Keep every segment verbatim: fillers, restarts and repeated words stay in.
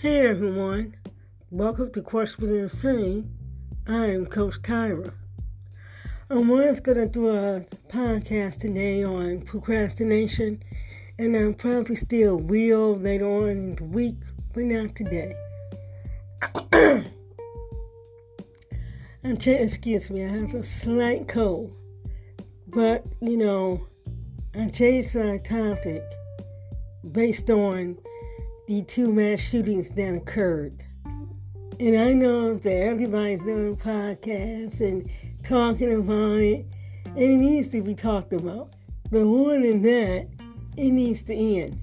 Hey everyone, welcome to Course Within the City. I am Coach Kyra. Um, we're just going to do a podcast today on procrastination, and I'm probably still will later on in the week, but not today. I'm trying, excuse me, I have a slight cold, but you know, I changed my topic based on the two mass shootings that occurred. And I know that everybody's doing podcasts and talking about it, and it needs to be talked about. But more than that, it needs to end.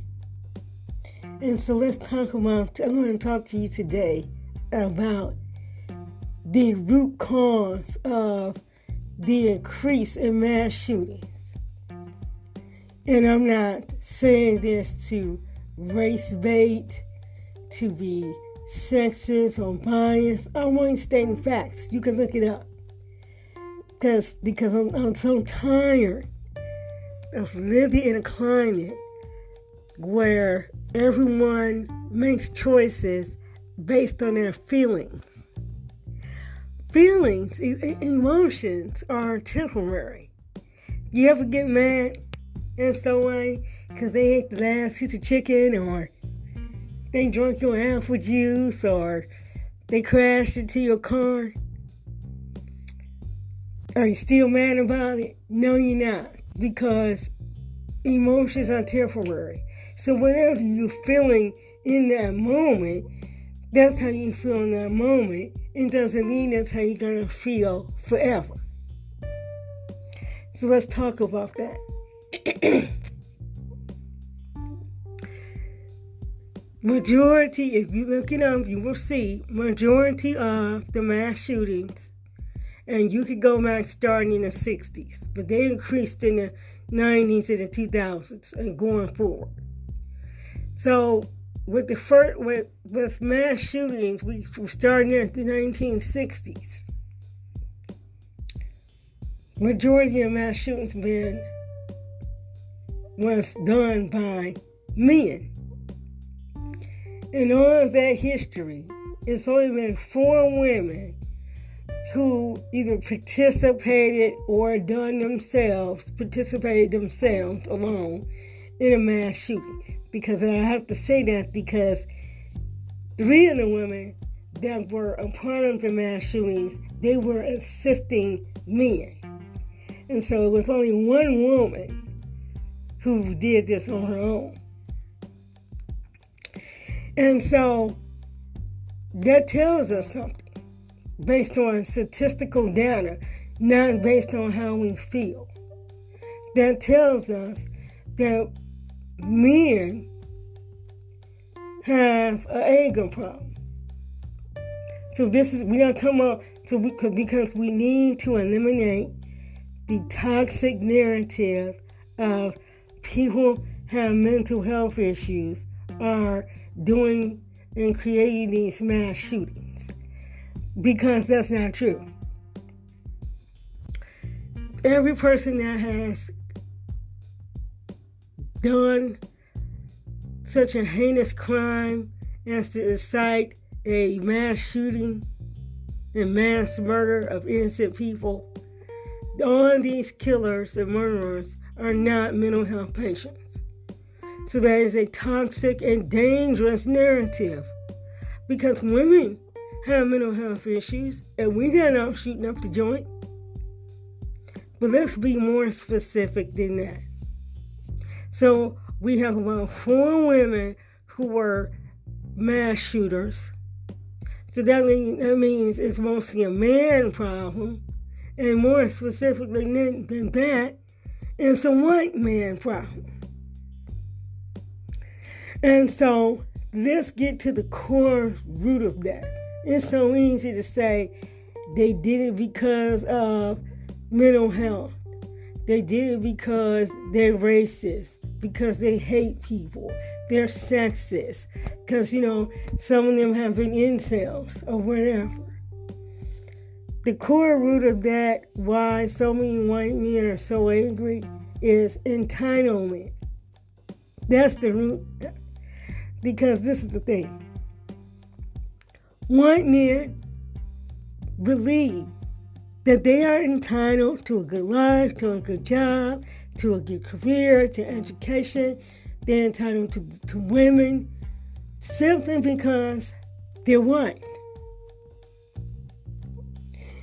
And so let's talk about, I'm going to talk to you today about the root cause of the increase in mass shootings. And I'm not saying this to race bait, to be sexist or biased. I'm only stating facts. You can look it up. Because because I'm, I'm so tired of living in a climate where everyone makes choices based on their feelings. Feelings, e- emotions are temporary. You ever get mad in some way because they ate the last piece of chicken, or they drank your apple juice, or they crashed into your car? Are you still mad about it? No, you're not, because emotions are temporary. So whatever you're feeling in that moment, that's how you feel in that moment. It doesn't mean that's how you're going to feel forever. So let's talk about that. Majority, if you look it up, you will see majority of the mass shootings, and you could go back starting in the sixties, but they increased in the nineties and the two thousands and going forward. So with the first, with, with mass shootings, we were starting at the nineteen sixties. Majority of mass shootings been was done by men. In all of that history, it's only been four women who either participated or done themselves, participated themselves alone in a mass shooting. Because I have to say that because three of the women that were a part of the mass shootings, they were assisting men. And so it was only one woman who did this on her own. And so that tells us something based on statistical data, not based on how we feel. That tells us that men have an anger problem. So this is, we're not talking about, so we, because we need to eliminate the toxic narrative of people have mental health issues are doing and creating these mass shootings, because that's not true. Every person that has done such a heinous crime as to incite a mass shooting and mass murder of innocent people, all these killers and murderers are not mental health patients. So that is a toxic and dangerous narrative, because women have mental health issues and we're not out shooting up the joint. But let's be more specific than that. So we have about four women who were mass shooters. So that, mean, that means it's mostly a man problem, and more specifically than, than that, it's a white man problem. And so, let's get to the core root of that. It's so easy to say they did it because of mental health. They did it because they're racist, because they hate people. They're sexist, because, you know, some of them have been incels or whatever. The core root of that, why so many white men are so angry, is entitlement. That's the root. Because this is the thing. White men believe that they are entitled to a good life, to a good job, to a good career, to education. They're entitled to, to women simply because they're white.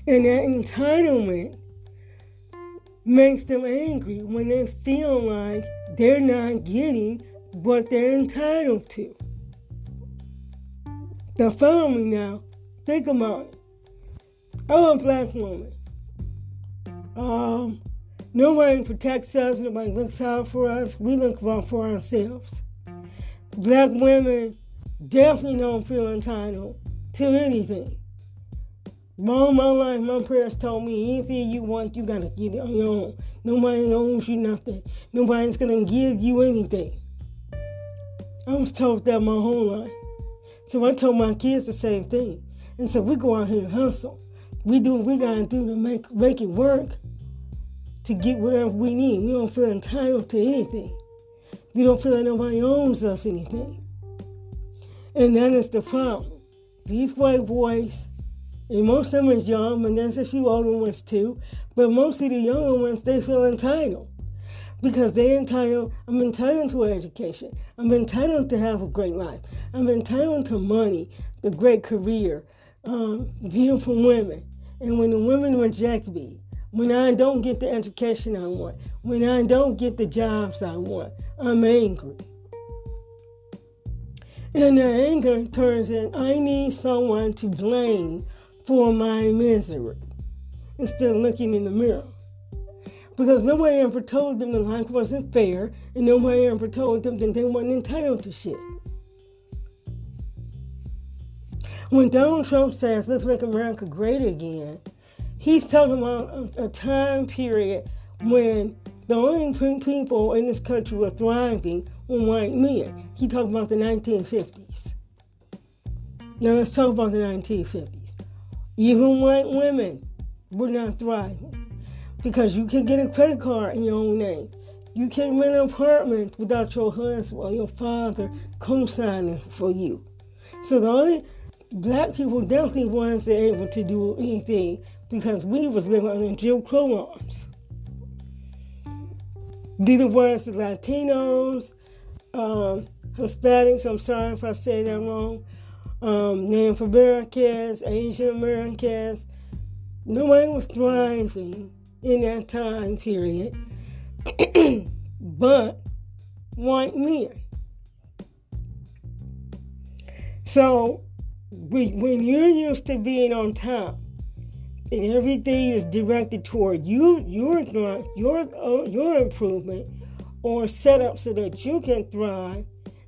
And that entitlement makes them angry when they feel like they're not getting what they're entitled to. Now follow me now. Think about it. I'm a black woman. Um, nobody protects us. Nobody looks out for us. We look out for ourselves. Black women definitely don't feel entitled to anything. All my life, my parents told me, anything you want, you gotta get it on your own. Nobody owes you nothing. Nobody's gonna give you anything. I was told that my whole life. So I told my kids the same thing. And so we go out here and hustle. We do what we gotta do to make make it work, to get whatever we need. We don't feel entitled to anything. We don't feel like nobody owns us anything. And that is the problem. These white boys, and most of them is young, and there's a few older ones too, but mostly the younger ones, they feel entitled. Because they entitled, I'm entitled to an education. I'm entitled to have a great life. I'm entitled to money, a great career, um, beautiful women. And when the women reject me, when I don't get the education I want, when I don't get the jobs I want, I'm angry. And the anger turns in, I need someone to blame for my misery, instead of looking in the mirror. Because nobody ever told them the life wasn't fair, and nobody ever told them that they weren't entitled to shit. When Donald Trump says, let's make America great again, he's talking about a, a time period when the only people in this country were thriving were white men. He talked about the nineteen fifties. Now let's talk about the nineteen fifties. Even white women were not thriving because you can get a credit card in your own name. You can rent an apartment without your husband or your father co-signing for you. So the only black people definitely weren't able to do anything because we was living under Jim Crow laws. These were the Latinos, um, Hispanics, I'm sorry if I say that wrong, Um, Native Americans, Asian Americans. Nobody was thriving in that time period but white men. So we, when you're used to being on top and everything is directed toward you, your thrive, your, uh, your improvement or set up so that you can thrive,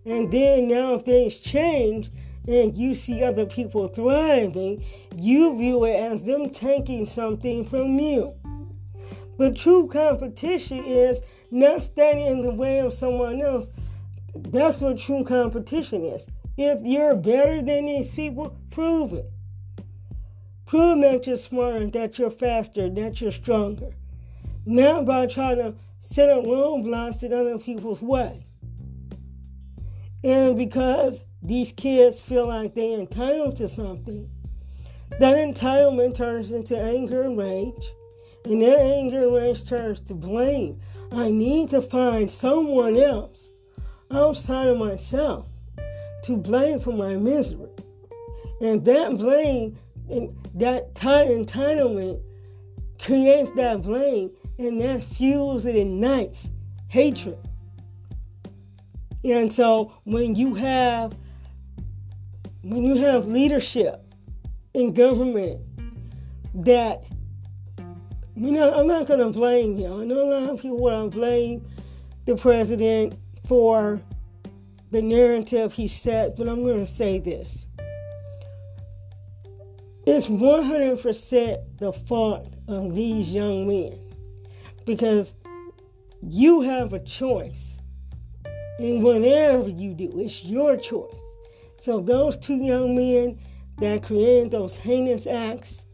and then now things change and you see other people thriving, you view it as them taking something from you. But true competition is not standing in the way of someone else. That's what true competition is. If you're better than these people, prove it. Prove that you're smarter, that you're faster, that you're stronger. Not by trying to set up roadblocks in other people's way. And because these kids feel like they're entitled to something, that entitlement turns into anger and rage. And that anger and rage turns to blame. I need to find someone else outside of myself to blame for my misery. And that blame, and that entitlement creates that blame, and that fuels and ignites hatred. And so when you have When you have leadership in government that, you know, I'm not going to blame you. I know a lot of people want to blame the president for the narrative he set, but I'm going to say this. It's one hundred percent the fault of these young men because you have a choice in whatever you do. It's your choice. So those two young men that created those heinous acts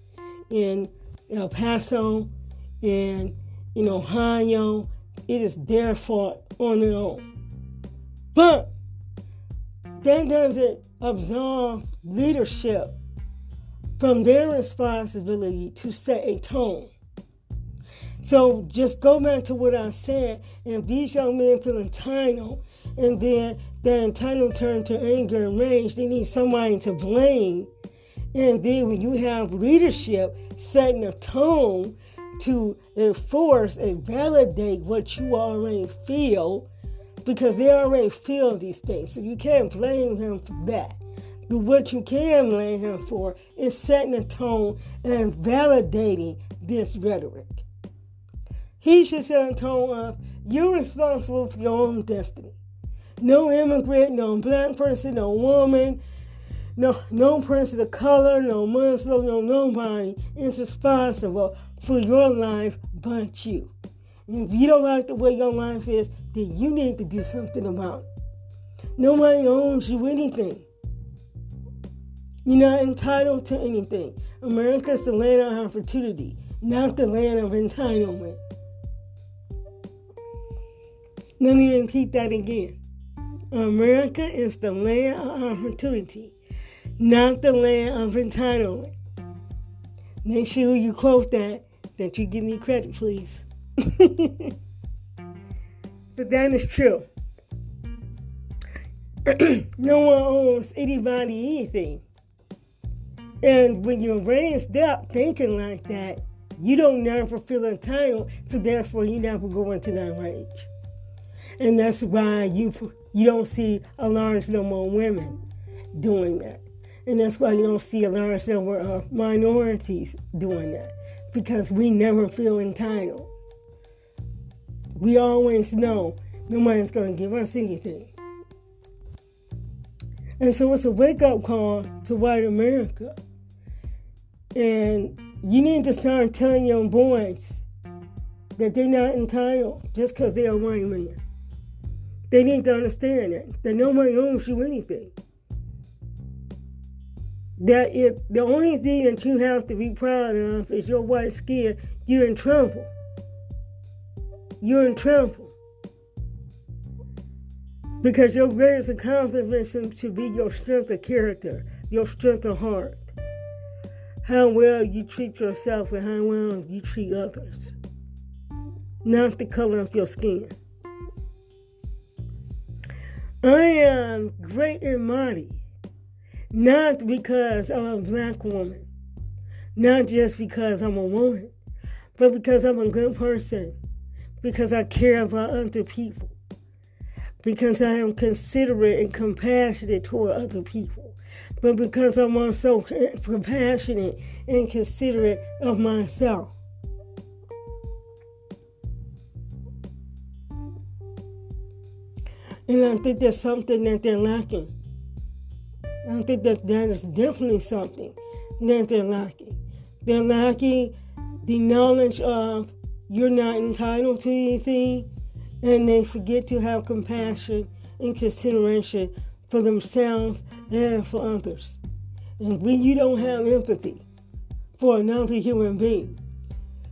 in El Paso and in Ohio, it is their fault on their own. But that doesn't absolve leadership from their responsibility to set a tone. So just go back to what I said. If these young men feel entitled, and then that entitlement turns to anger and rage, they need somebody to blame. And then when you have leadership setting a tone to enforce and validate what you already feel, because they already feel these things. So you can't blame him for that. But what you can blame him for is setting a tone and validating this rhetoric. He should set a tone of, you're responsible for your own destiny. No immigrant, no black person, no woman, no no person of color, no Muslim, no nobody is responsible for your life but you. And if you don't like the way your life is, then you need to do something about it. Nobody owns you anything. You're not entitled to anything. America is the land of opportunity, not the land of entitlement. Let me repeat that again. America is the land of opportunity, not the land of entitlement. Make sure you quote that, that you give me credit, please. But that is true. No one owns anybody anything. And when you're raised up thinking like that, you don't never feel entitled, so therefore you never go into that rage. And that's why you you don't see a large number of women doing that. And that's why you don't see a large number of minorities doing that. Because we never feel entitled. We always know nobody's going to give us anything. And so it's a wake-up call to white America. And you need to start telling your boys that they're not entitled just because they're a white man. They need to understand that, that nobody owes you anything. That if the only thing that you have to be proud of is your white skin, you're in trouble. You're in trouble. Because your greatest accomplishment should be your strength of character, your strength of heart. How well you treat yourself and how well you treat others. Not the color of your skin. I am great and mighty. Not because I'm a black woman. Not just because I'm a woman. But because I'm a good person. Because I care about other people. Because I am considerate and compassionate toward other people. But because I'm also compassionate and considerate of myself. And I think there's something that they're lacking. I think that that is definitely something that they're lacking. They're lacking the knowledge of you're not entitled to anything, and they forget to have compassion and consideration for themselves and for others. And when you don't have empathy for another human being,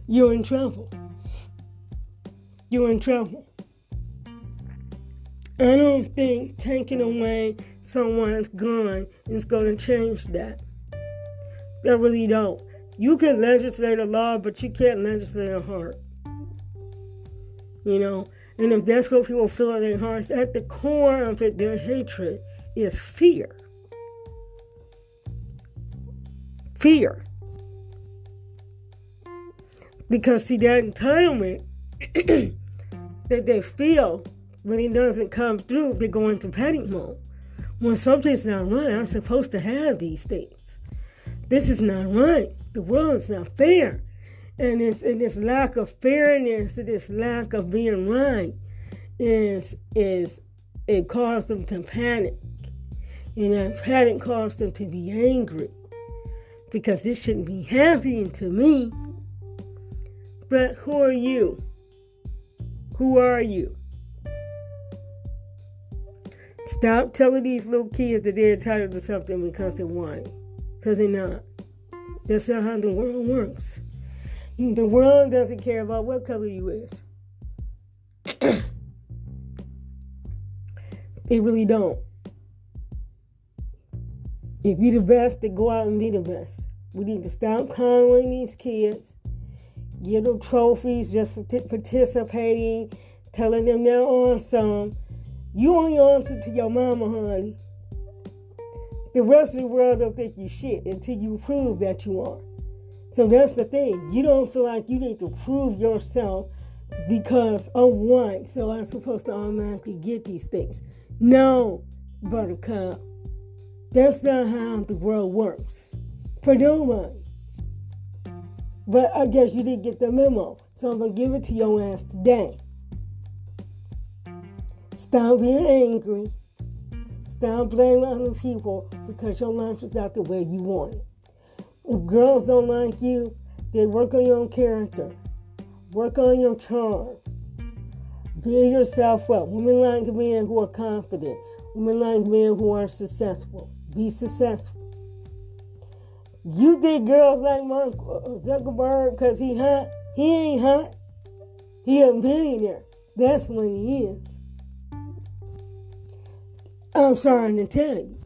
you're in trouble. You're in trouble. I don't think taking away someone's gun is going to change that. I really don't. You can legislate a law, but you can't legislate a heart. You know, and if that's what people feel in their hearts, at the core of it, their hatred is fear. Fear. Because, see, that entitlement that they feel, when it doesn't come through, they go into panic mode. When something's not right, I'm supposed to have these things. This is not right. The world's not fair. And it's, and this lack of fairness, this lack of being right, is is it caused them to panic. And that panic caused them to be angry. Because this shouldn't be happening to me. But who are you? Who are you? Stop telling these little kids that they're entitled to something because they want it. Because they're not. That's not how the world works. The world doesn't care about what color you is. They really don't. If you're the best, then go out and be the best. We need to stop coddling these kids. Give them trophies just for t- participating, telling them they're awesome. You only awesome to your mama, honey. The rest of the world don't think you shit until you prove that you are. So that's the thing. You don't feel like you need to prove yourself because I'm white, so I'm supposed to automatically get these things. No, buttercup. That's not how the world works. For no one. But I guess you didn't get the memo. So I'm going to give it to your ass today. Stop being angry. Stop blaming other people because your life is not the way you want it. If girls don't like you, then work on your own character. Work on your charm. Build yourself up. Women like men who are confident. Women like men who are successful. Be successful. You think girls like Mark Zuckerberg because he hot? He ain't hot. He a millionaire. That's what he is. I'm sorry to tell you.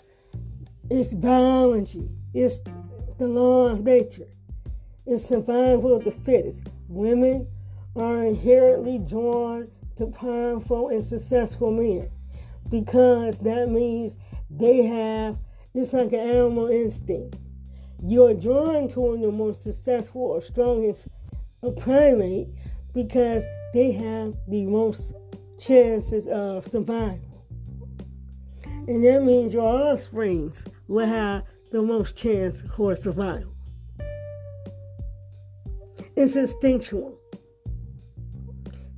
It's biology. It's the law of nature. It's survival of the fittest. Women are inherently drawn to powerful and successful men because that means they have, it's like an animal instinct. You're drawn to the more successful or strongest primate because they have the most chances of survival. And that means your offspring will have the most chance for survival. It's instinctual.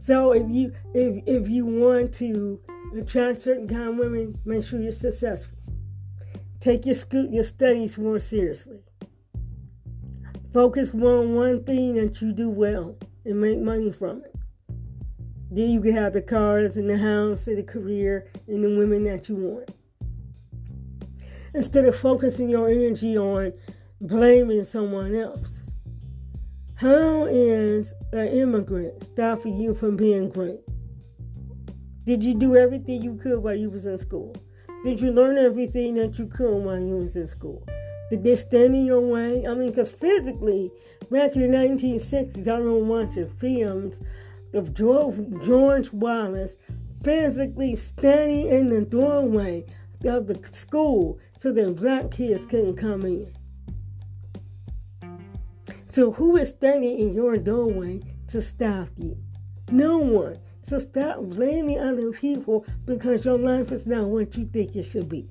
So if you if if you want to attract certain kind of women, make sure you're successful. Take your scoot your studies more seriously. Focus on one thing that you do well and make money from it. Then you can have the cars and the house and the career and the women that you want. Instead of focusing your energy on blaming someone else. How is an immigrant stopping you from being great? Did you do everything you could while you was in school? Did you learn everything that you could while you was in school? Did they stand in your way? I mean, because physically, back in the nineteen sixties, I remember watching films of George Wallace physically standing in the doorway of the school so that black kids couldn't come in. So who is standing in your doorway to stop you? No one. So stop blaming other people because your life is not what you think it should be.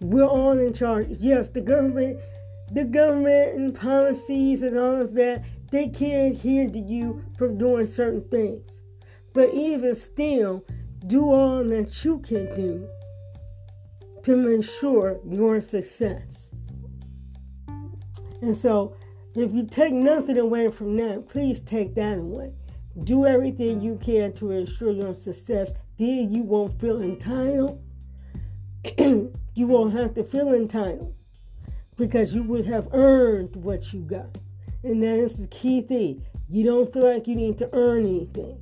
We're all in charge. Yes, the government, the government and policies and all of that, they can't hinder you from doing certain things. But even still, do all that you can do to ensure your success. And so, if you take nothing away from that, please take that away. Do everything you can to ensure your success. Then you won't feel entitled. You won't have to feel entitled because you would have earned what you got. And that is the key thing. You don't feel like you need to earn anything.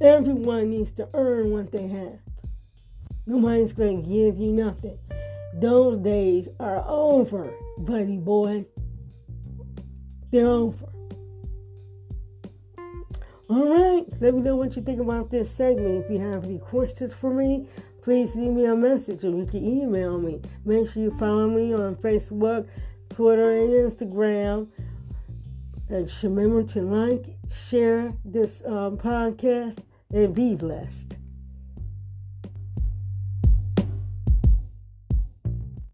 Everyone needs to earn what they have. Nobody's going to give you nothing. Those days are over, buddy boy. They're over. All right. Let me know what you think about this segment. If you have any questions for me, please leave me a message or you can email me. Make sure you follow me on Facebook, Twitter, and Instagram. And remember to like, share this um, podcast, and be blessed.